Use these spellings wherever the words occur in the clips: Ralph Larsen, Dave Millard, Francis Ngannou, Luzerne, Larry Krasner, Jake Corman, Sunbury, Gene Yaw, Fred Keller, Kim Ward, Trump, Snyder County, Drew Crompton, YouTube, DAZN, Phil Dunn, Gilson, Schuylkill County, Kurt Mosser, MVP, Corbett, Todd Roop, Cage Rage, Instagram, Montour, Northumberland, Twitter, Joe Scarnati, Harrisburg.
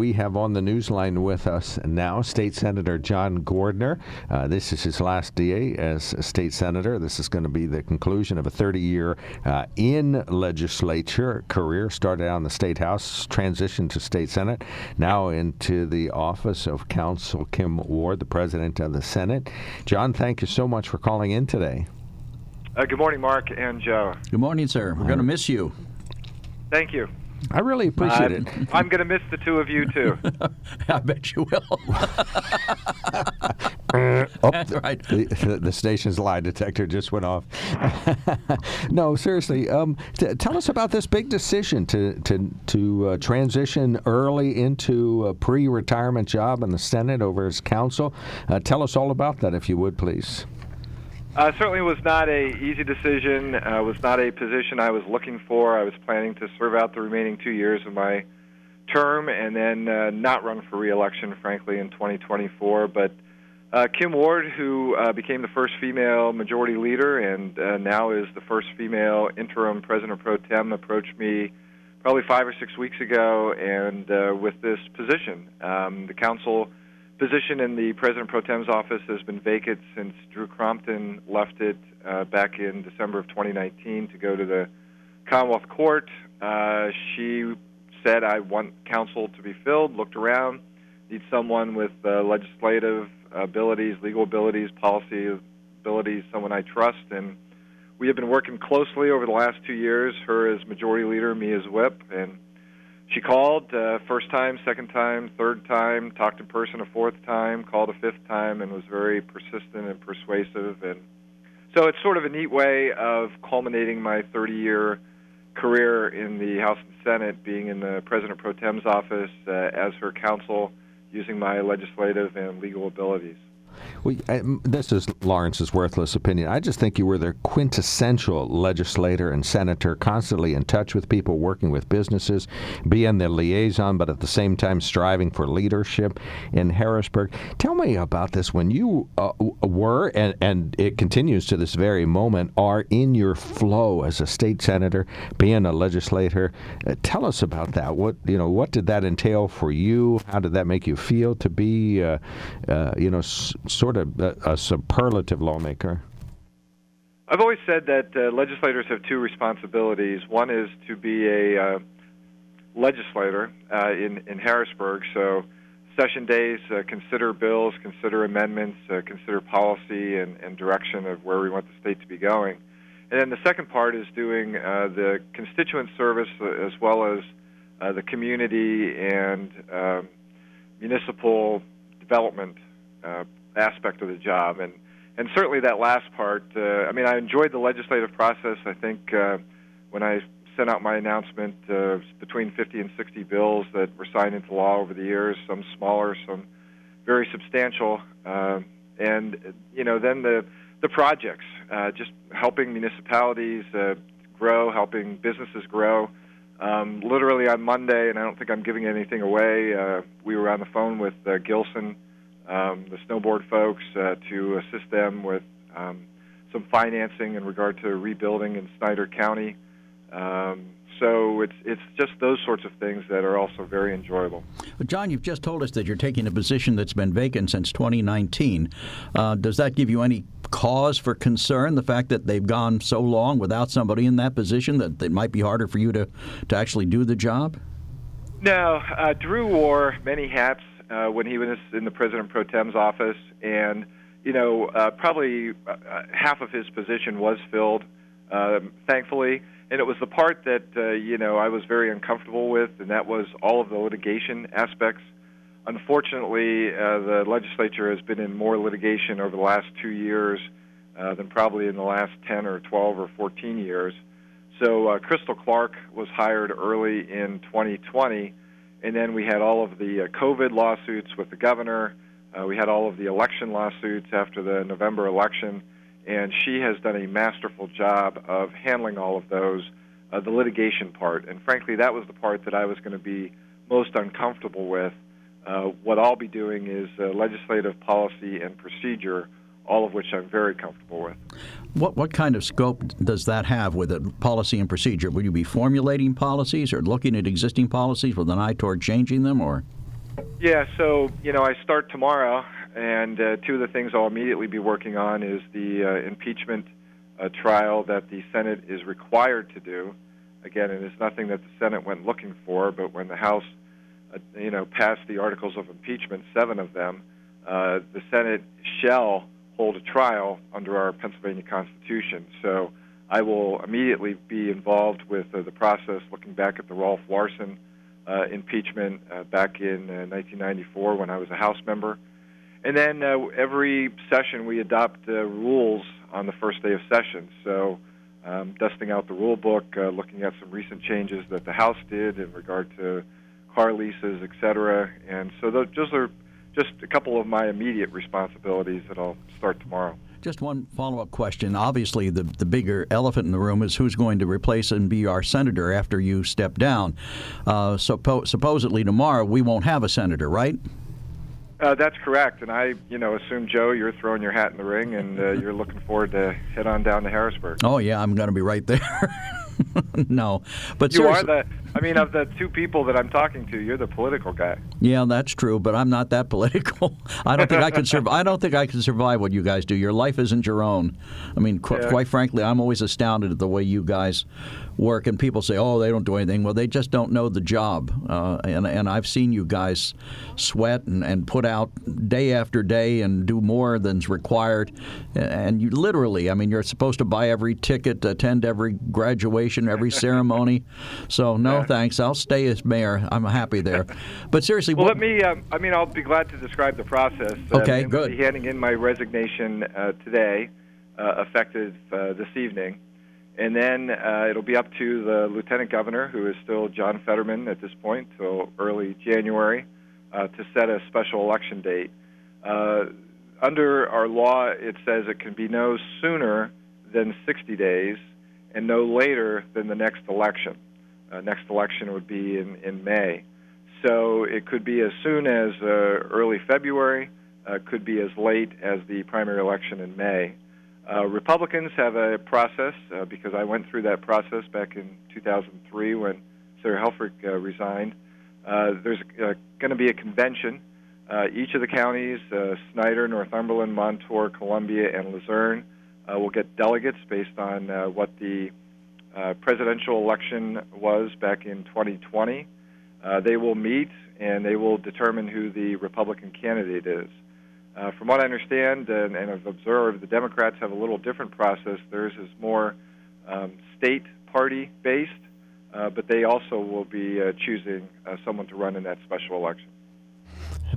we have on the newsline with us now State Senator John Gordner. This is his last day as a state senator. This is going to be the conclusion of a 30-year in legislature career. Started out in the State House, transitioned to State Senate, now into the office of Counsel Kim Ward, the president of the Senate. John, thank you so much for calling in today. Good morning, Mark and Joe. Good morning, sir. We're going to miss you. Thank you. I really appreciate it. I'm going to miss the two of you, too. I bet you will. That's right. The station's lie detector just went off. No, seriously. Tell us about this big decision to transition early into a pre-retirement job in the Senate over as counsel. Tell us all about that, if you would, please. Certainly was not an easy decision. Was not a position I was looking for. I was planning to serve out the remaining 2 years of my term and then not run for re-election, frankly, in 2024. But Kim Ward, who became the first female majority leader and now is the first female interim president pro tem, approached me probably 5 or 6 weeks ago and with this position. The council position in the president pro tem's office has been vacant since Drew Crompton left it back in December of 2019 to go to the Commonwealth Court. She said, I want counsel to be filled, looked around, need someone with legislative abilities, legal abilities, policy abilities, someone I trust. And we have been working closely over the last 2 years, her as majority leader, me as whip, and she called first time, second time, third time, talked in person a fourth time, called a fifth time, and was very persistent and persuasive. And so it's sort of a neat way of culminating my 30-year career in the House and Senate, being in the President Pro Tem's office as her counsel, using my legislative and legal abilities. Well, this is Lawrence's worthless opinion. I just think you were the quintessential legislator and senator, constantly in touch with people, working with businesses, being the liaison, but at the same time striving for leadership in Harrisburg. Tell me about this. When you were, and it continues to this very moment, are in your flow as a state senator, being a legislator, tell us about that. What did that entail for you? How did that make you feel to be, sort of a superlative lawmaker? I've always said that legislators have two responsibilities. One is to be a legislator in Harrisburg, so session days, consider bills, consider amendments, consider policy and direction of where we want the state to be going. And then the second part is doing the constituent service as well as the community and municipal development aspect of the job, and certainly that last part. I mean, I enjoyed the legislative process. I think when I sent out my announcement, between 50 and 60 bills that were signed into law over the years, some smaller, some very substantial, and then the projects, just helping municipalities grow, helping businesses grow. Literally on Monday, and I don't think I'm giving anything away, we were on the phone with Gilson, the snowboard folks, to assist them with some financing in regard to rebuilding in Snyder County. So it's just those sorts of things that are also very enjoyable. Well, John, you've just told us that you're taking a position that's been vacant since 2019. Does that give you any cause for concern, the fact that they've gone so long without somebody in that position that it might be harder for you to actually do the job? No. Drew wore many hats when he was in the President Pro Tem's office, and probably half of his position was filled, thankfully, and it was the part that I was very uncomfortable with, and that was all of the litigation aspects. Unfortunately, the legislature has been in more litigation over the last 2 years than probably in the last 10 or 12 or 14 years. So Crystal Clark was hired early in 2020. And then we had all of the COVID lawsuits with the governor. We had all of the election lawsuits after the November election. And she has done a masterful job of handling all of those, the litigation part. And frankly, that was the part that I was going to be most uncomfortable with. What I'll be doing is legislative policy and procedure, all of which I'm very comfortable with. What kind of scope does that have with it, policy and procedure? Will you be formulating policies or looking at existing policies with an eye toward changing them? Or Yeah, so, you know, I start tomorrow, and two of the things I'll immediately be working on is the impeachment trial that the Senate is required to do. Again, it is nothing that the Senate went looking for, but when the House, you know, passed the articles of impeachment, 7 of them, the Senate shall hold a trial under our Pennsylvania Constitution. So I will immediately be involved with the process, looking back at the Ralph Larsen impeachment back in 1994 when I was a House member. And then every session we adopt rules on the first day of session. So dusting out the rule book, looking at some recent changes that the House did in regard to car leases, et cetera. And so those are just a couple of my immediate responsibilities that I'll start tomorrow. Just one follow-up question. Obviously, the bigger elephant in the room is who's going to replace and be our senator after you step down. Supposedly tomorrow we won't have a senator, right? That's correct, and I, you know, assume, Joe, you're throwing your hat in the ring, and you're looking forward to head on down to Harrisburg. Oh yeah, I'm going to be right there. No, but you are the. I mean, of the two people that I'm talking to, you're the political guy. Yeah, that's true, but I'm not that political. I don't think I can survive. I don't think I can survive what you guys do. Your life isn't your own. I mean, quite frankly, I'm always astounded at the way you guys work. And people say, "Oh, they don't do anything." Well, they just don't know the job. And I've seen you guys sweat and put out day after day and do more than's required. And you literally, I mean, you're supposed to buy every ticket, attend every graduation, every ceremony. So no, thanks. I'll stay as mayor. I'm happy there. But seriously, well, I'll be glad to describe the process. Okay, good. I'll be handing in my resignation today, effective this evening. And then it'll be up to the lieutenant governor, who is still John Fetterman at this point, till early January, to set a special election date. Under our law, it says it can be no sooner than 60 days and no later than the next election. Next election would be in May. So it could be as soon as early February, could be as late as the primary election in May. Republicans have a process, because I went through that process back in 2003 when Sir Helfrick resigned. There's going to be a convention. Each of the counties, Snyder, Northumberland, Montour, Columbia, and Luzerne, will get delegates based on what the presidential election was back in 2020. They will meet, and they will determine who the Republican candidate is. From what I understand and I've observed, the Democrats have a little different process. Theirs is more state party-based, but they also will be choosing someone to run in that special election.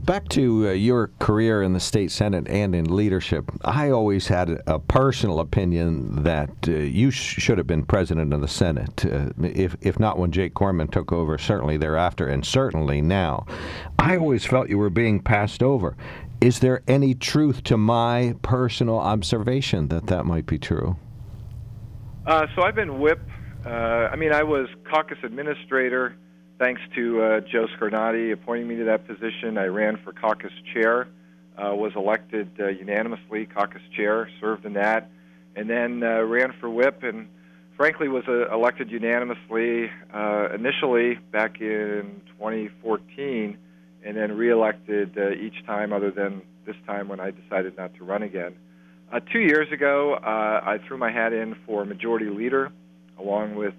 Back to your career in the state senate and in leadership, I always had a personal opinion that you should have been president of the Senate, if not when Jake Corman took over, certainly thereafter, and certainly now. I always felt you were being passed over. Is there any truth to my personal observation that might be true? So I've been whip. I was caucus administrator thanks to Joe Scarnati appointing me to that position. I ran for caucus chair, was elected unanimously caucus chair, served in that, and then ran for whip and, frankly, was elected unanimously initially back in 2014, and then reelected each time other than this time when I decided not to run again. 2 years ago, I threw my hat in for Majority Leader, along with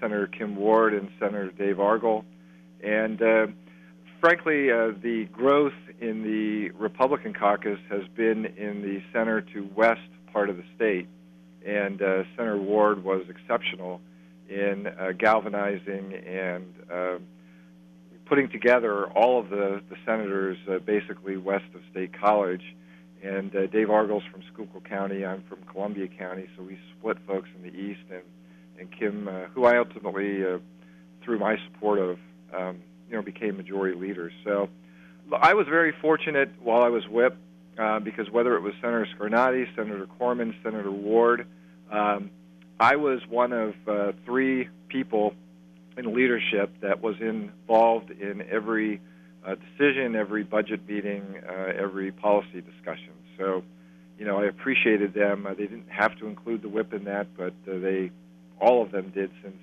Senator Kim Ward and Senator Dave Argall. And frankly, the growth in the Republican caucus has been in the center to west part of the state. And Senator Ward was exceptional in galvanizing and putting together all of the senators basically west of State College. And Dave Argall's from Schuylkill County. I'm from Columbia County, so we split folks in the east. And Kim, who I ultimately, through my support of, became majority leader. So I was very fortunate while I was whip because whether it was Senator Scarnati, Senator Corman, Senator Ward, I was one of 3 people in leadership that was involved in every decision, every budget meeting, every policy discussion. So, you know, I appreciated them. They didn't have to include the whip in that, but all of them did since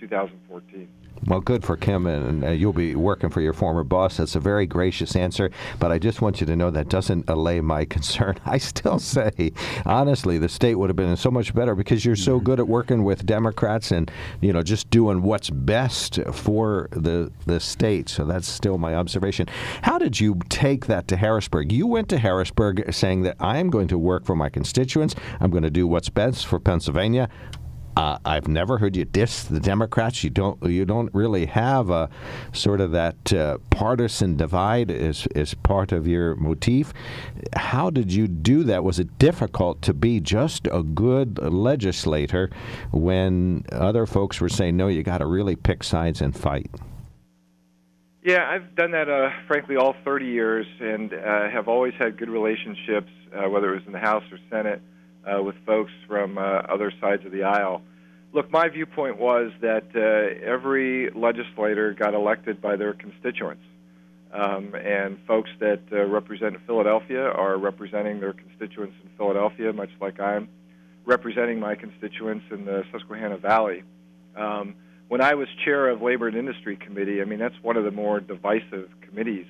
2014. Well, good for Kim, and you'll be working for your former boss. That's a very gracious answer, but I just want you to know that doesn't allay my concern. I still say, honestly, the state would have been so much better because you're so good at working with Democrats and, you know, just doing what's best for the state. So that's still my observation. How did you take that to Harrisburg? You went to Harrisburg saying that I'm going to work for my constituents. I'm going to do what's best for Pennsylvania. I've never heard you diss the Democrats. You don't really have a sort of that partisan divide as part of your motif. How did you do that? Was it difficult to be just a good legislator when other folks were saying, no, you got to really pick sides and fight? Yeah, I've done that, frankly, all 30 years and have always had good relationships, whether it was in the House or Senate. With folks from other sides of the aisle. Look, my viewpoint was that every legislator got elected by their constituents, and folks that represent Philadelphia are representing their constituents in Philadelphia, much like I'm representing my constituents in the Susquehanna Valley. When I was chair of Labor and Industry Committee, I mean, that's one of the more divisive committees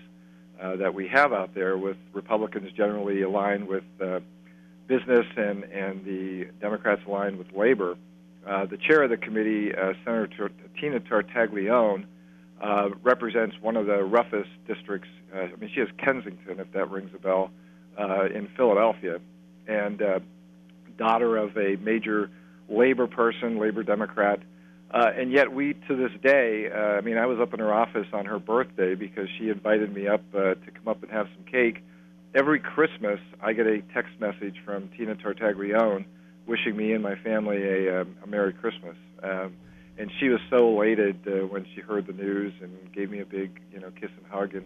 that we have out there, with Republicans generally aligned with business and the Democrats aligned with labor. The chair of the committee, Senator Tina Tartaglione, represents one of the roughest districts. I mean, she has Kensington, if that rings a bell, in Philadelphia, and daughter of a major labor person, labor Democrat. And yet we, to this day, I mean, I was up in her office on her birthday because she invited me up to come up and have some cake. Every Christmas, I get a text message from Tina Tartaglione wishing me and my family a Merry Christmas. And she was so elated when she heard the news and gave me a big, you know, kiss and hug. And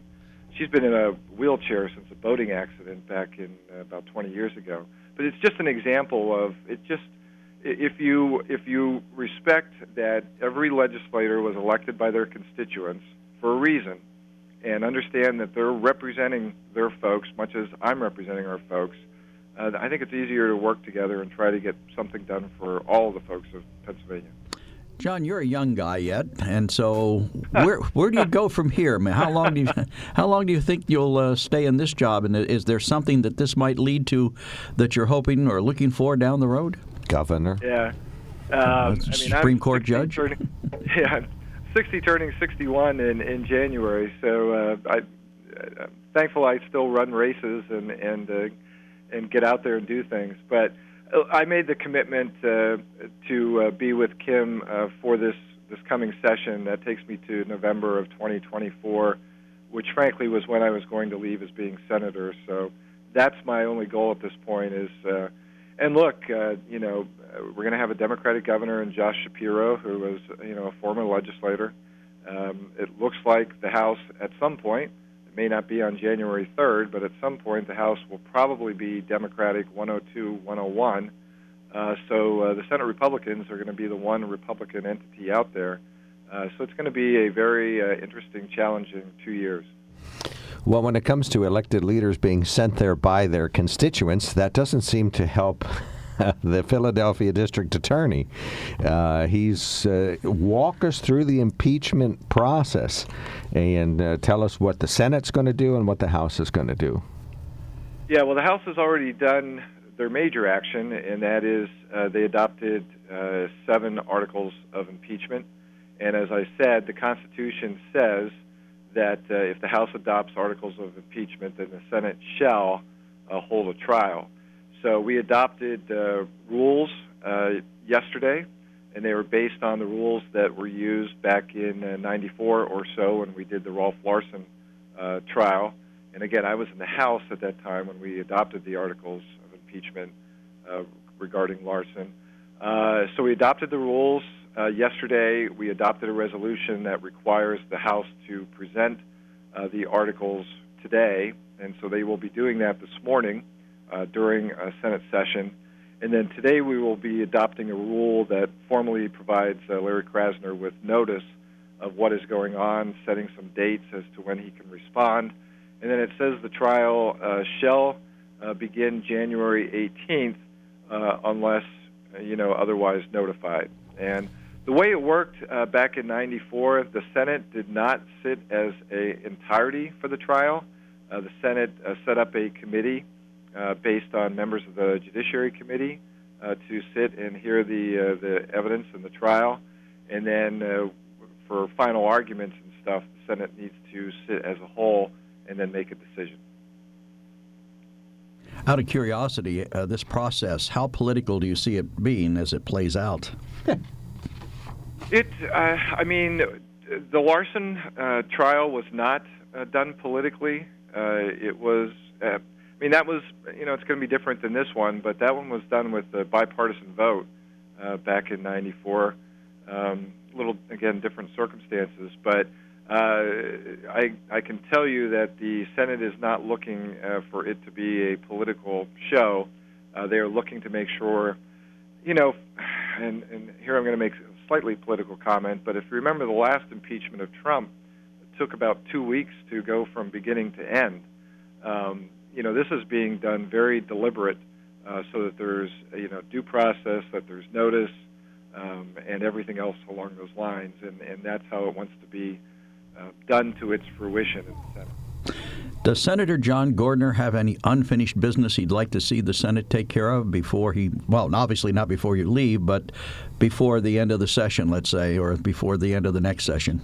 she's been in a wheelchair since a boating accident back in about 20 years ago. But it's just an example of it. Just if you respect that every legislator was elected by their constituents for a reason, and understand that they're representing their folks, much as I'm representing our folks, I think it's easier to work together and try to get something done for all the folks of Pennsylvania. John, you're a young guy yet, and so where do you go from here? I mean, how long do you think you'll stay in this job? And is there something that this might lead to that you're hoping or looking for down the road? Governor. Yeah. Supreme Court judge. Yeah. 60 turning 61 in January, so I'm thankful I still run races and get out there and do things. But I made the commitment to be with Kim for this coming session. That takes me to November of 2024, which frankly was when I was going to leave as being senator. So that's my only goal at this point is and look, you know, we're going to have a Democratic governor in Josh Shapiro, who was, you know, a former legislator. It looks like the House at some point, it may not be on January 3rd, but at some point the House will probably be Democratic 102-101. So the Senate Republicans are going to be the one Republican entity out there. So it's going to be a very interesting, challenging 2 years. Well, when it comes to elected leaders being sent there by their constituents, that doesn't seem to help the Philadelphia district attorney. He's walk us through the impeachment process and tell us what the Senate's going to do and what the House is going to do. Yeah, well, the House has already done their major action, and that is they adopted 7 articles of impeachment. And as I said, the Constitution says that if the House adopts articles of impeachment, then the Senate shall hold a trial. So we adopted rules yesterday, and they were based on the rules that were used back in '94 or so when we did the Ralph Larsen trial. And again, I was in the House at that time when we adopted the articles of impeachment regarding Larsen. So we adopted the rules. Yesterday, we adopted a resolution that requires the House to present the articles today, and so they will be doing that this morning during a Senate session. And then today we will be adopting a rule that formally provides Larry Krasner with notice of what is going on, setting some dates as to when he can respond. And then it says the trial shall begin January 18th unless, you know, otherwise notified. And The way it worked back in 94, the Senate did not sit as an entirety for the trial. The Senate set up a committee based on members of the Judiciary Committee to sit and hear the evidence in the trial. And then for final arguments and stuff, the Senate needs to sit as a whole and then make a decision. Out of curiosity, this process, how political do you see it being as it plays out? I mean, the Larsen trial was not done politically. It was, I mean, that was, you know, it's going to be different than this one, but that one was done with a bipartisan vote back in 94. Little, again, different circumstances, but I can tell you that the Senate is not looking for it to be a political show. They are looking to make sure, you know, and here I'm going to make a slightly political comment, but if you remember the last impeachment of Trump, it took about 2 weeks to go from beginning to end. You know, this is being done very deliberate so that there's, you know, due process, that there's notice, and everything else along those lines, and that's how it wants to be done to its fruition in the Senate. Does Senator John Gordner have any unfinished business he'd like to see the Senate take care of before he, well, obviously not before you leave, but before the end of the session, let's say, or before the end of the next session?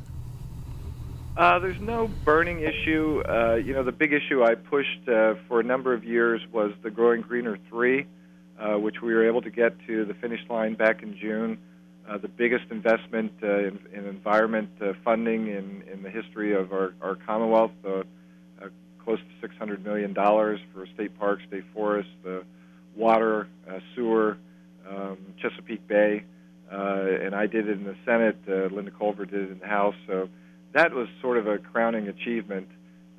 There's no burning issue. You know, the big issue I pushed for a number of years was the Growing Greener 3, which we were able to get to the finish line back in June. The biggest investment in environment funding in the history of our Commonwealth, close to $600 million for state parks, state forests, water, sewer, Chesapeake Bay. And I did it in the Senate. Linda Colbert did it in the House. So that was sort of a crowning achievement.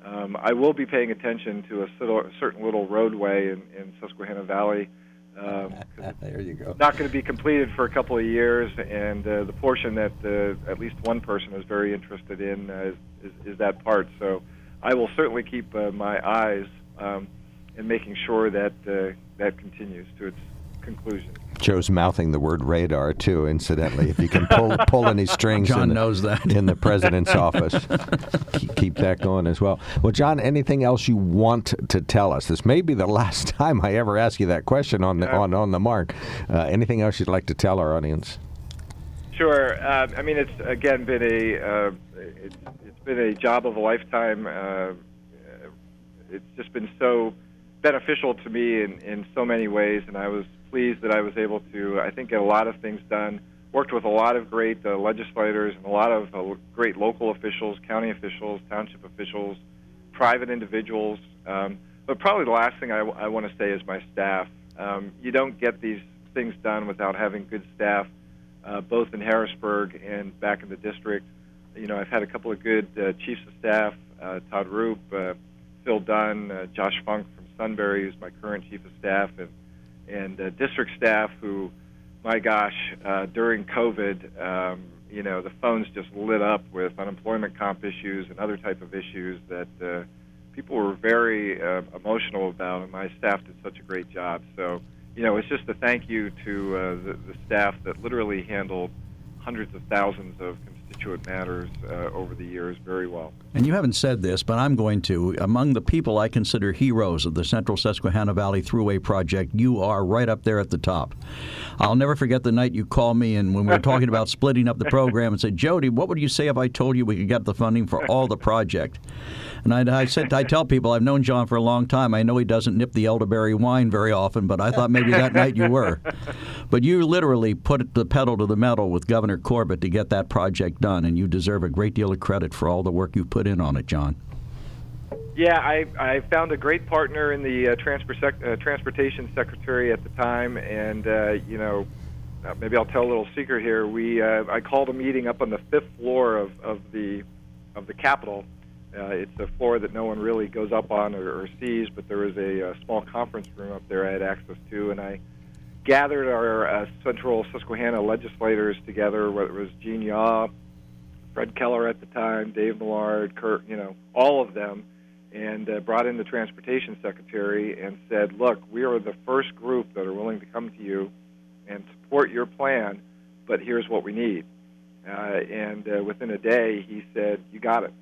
I will be paying attention to a certain little roadway in Susquehanna Valley. There you go. Not going to be completed for a couple of years, and the portion that at least one person is very interested in is that part. So I will certainly keep my eyes in making sure that that continues to its conclusion. Joe's mouthing the word radar, too, incidentally. If you can pull any strings John knows that. In the president's office, keep that going as well. Well, John, anything else you want to tell us? This may be the last time I ever ask you that question on the mark. Anything else you'd like to tell our audience? Sure. I mean, it's, again, been it's been a job of a lifetime. It's just been so beneficial to me in so many ways, and I was pleased that I was able to, I think, get a lot of things done. Worked with a lot of great legislators and a lot of great local officials, county officials, township officials, private individuals. But probably the last thing I want to say is my staff. You don't get these things done without having good staff, both in Harrisburg and back in the district. You know, I've had a couple of good chiefs of staff, Todd Roop, Phil Dunn, Josh Funk from Sunbury, who's my current chief of staff, and district staff who, my gosh, during COVID, you know, the phones just lit up with unemployment comp issues and other type of issues that people were very emotional about, and my staff did such a great job. So, you know, it's just a thank you to the staff that literally handled hundreds of thousands of constituent matters over the years very well. And you haven't said this, but I'm going to. Among the people I consider heroes of the Central Susquehanna Valley Thruway Project, you are right up there at the top. I'll never forget the night you called me and when we were talking about splitting up the program and said, Jody, what would you say if I told you we could get the funding for all the project? And I said, I tell people I've known John for a long time. I know he doesn't nip the elderberry wine very often, but I thought maybe that night you were. But you literally put the pedal to the metal with Governor Corbett to get that project done, and you deserve a great deal of credit for all the work you put in on it, John. Yeah, I found a great partner in the transportation secretary at the time, and you know, maybe I'll tell a little secret here. I called a meeting up on the fifth floor of the Capitol. It's a floor that no one really goes up on or sees, but there was a small conference room up there I had access to, and I gathered our Central Susquehanna legislators together. Whether it was Gene Yaw, Fred Keller at the time, Dave Millard, Kurt, you know, all of them, and brought in the transportation secretary and said, look, we are the first group that are willing to come to you and support your plan, but here's what we need. And within a day, he said, "You got it."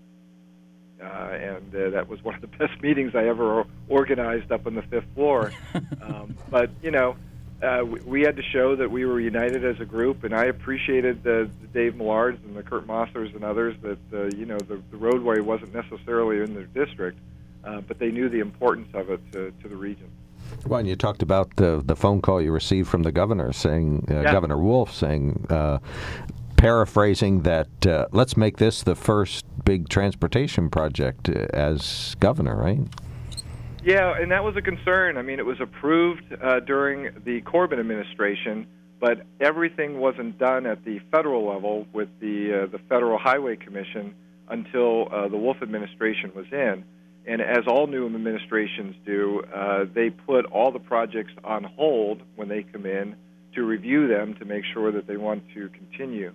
And that was one of the best meetings I ever organized up on the fifth floor. But, you know, we had to show that we were united as a group, and I appreciated the Dave Millards and the Kurt Mossers and others that, you know, the roadway wasn't necessarily in their district, but they knew the importance of it to the region. Well, and you talked about the phone call you received from the governor saying, Governor Wolf saying, paraphrasing that, let's make this the first big transportation project as governor, right? Yeah, and that was a concern. I mean, it was approved during the Corbin administration, but everything wasn't done at the federal level with the Federal Highway Commission until the Wolf administration was in. And as all new administrations do, they put all the projects on hold when they come in to review them to make sure that they want to continue.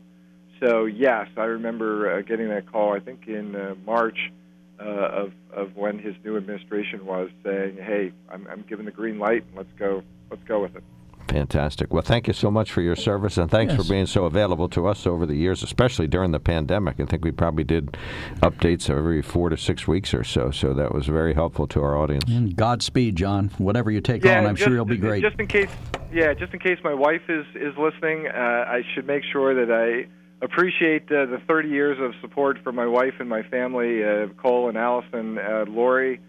So, yes, I remember getting that call, I think in March of when his new administration was, saying, hey, I'm giving the green light, and let's go with it. Fantastic. Well, thank you so much for your service, and thanks for being so available to us over the years, especially during the pandemic. I think we probably did updates every 4 to 6 weeks or so, so that was very helpful to our audience. And Godspeed, John. Whatever you take on, I'm sure you'll be great. Just in case my wife is listening, I should make sure that I appreciate the 30 years of support from my wife and my family, Cole and Allison, Lori.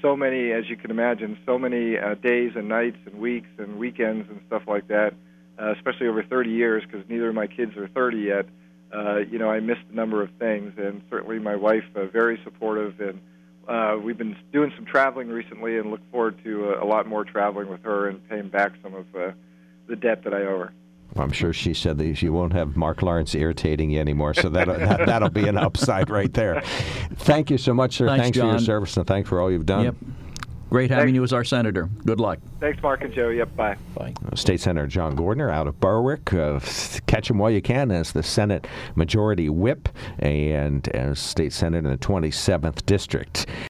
So many, as you can imagine, so many days and nights and weeks and weekends and stuff like that, especially over 30 years, because neither of my kids are 30 yet. You know, I missed a number of things, and certainly my wife, very supportive, and we've been doing some traveling recently and look forward to a lot more traveling with her and paying back some of the debt that I owe her. I'm sure she said that you won't have Mark Lawrence irritating you anymore, so that'll be an upside right there. Thank you so much, sir. Thanks for your service, and thanks for all you've done. Yep. Great having you as our senator. Good luck. Thanks, Mark and Joe. Yep, bye. Bye. State Senator John Gordner out of Berwick. Catch him while you can as the Senate Majority Whip and as State Senator in the 27th District.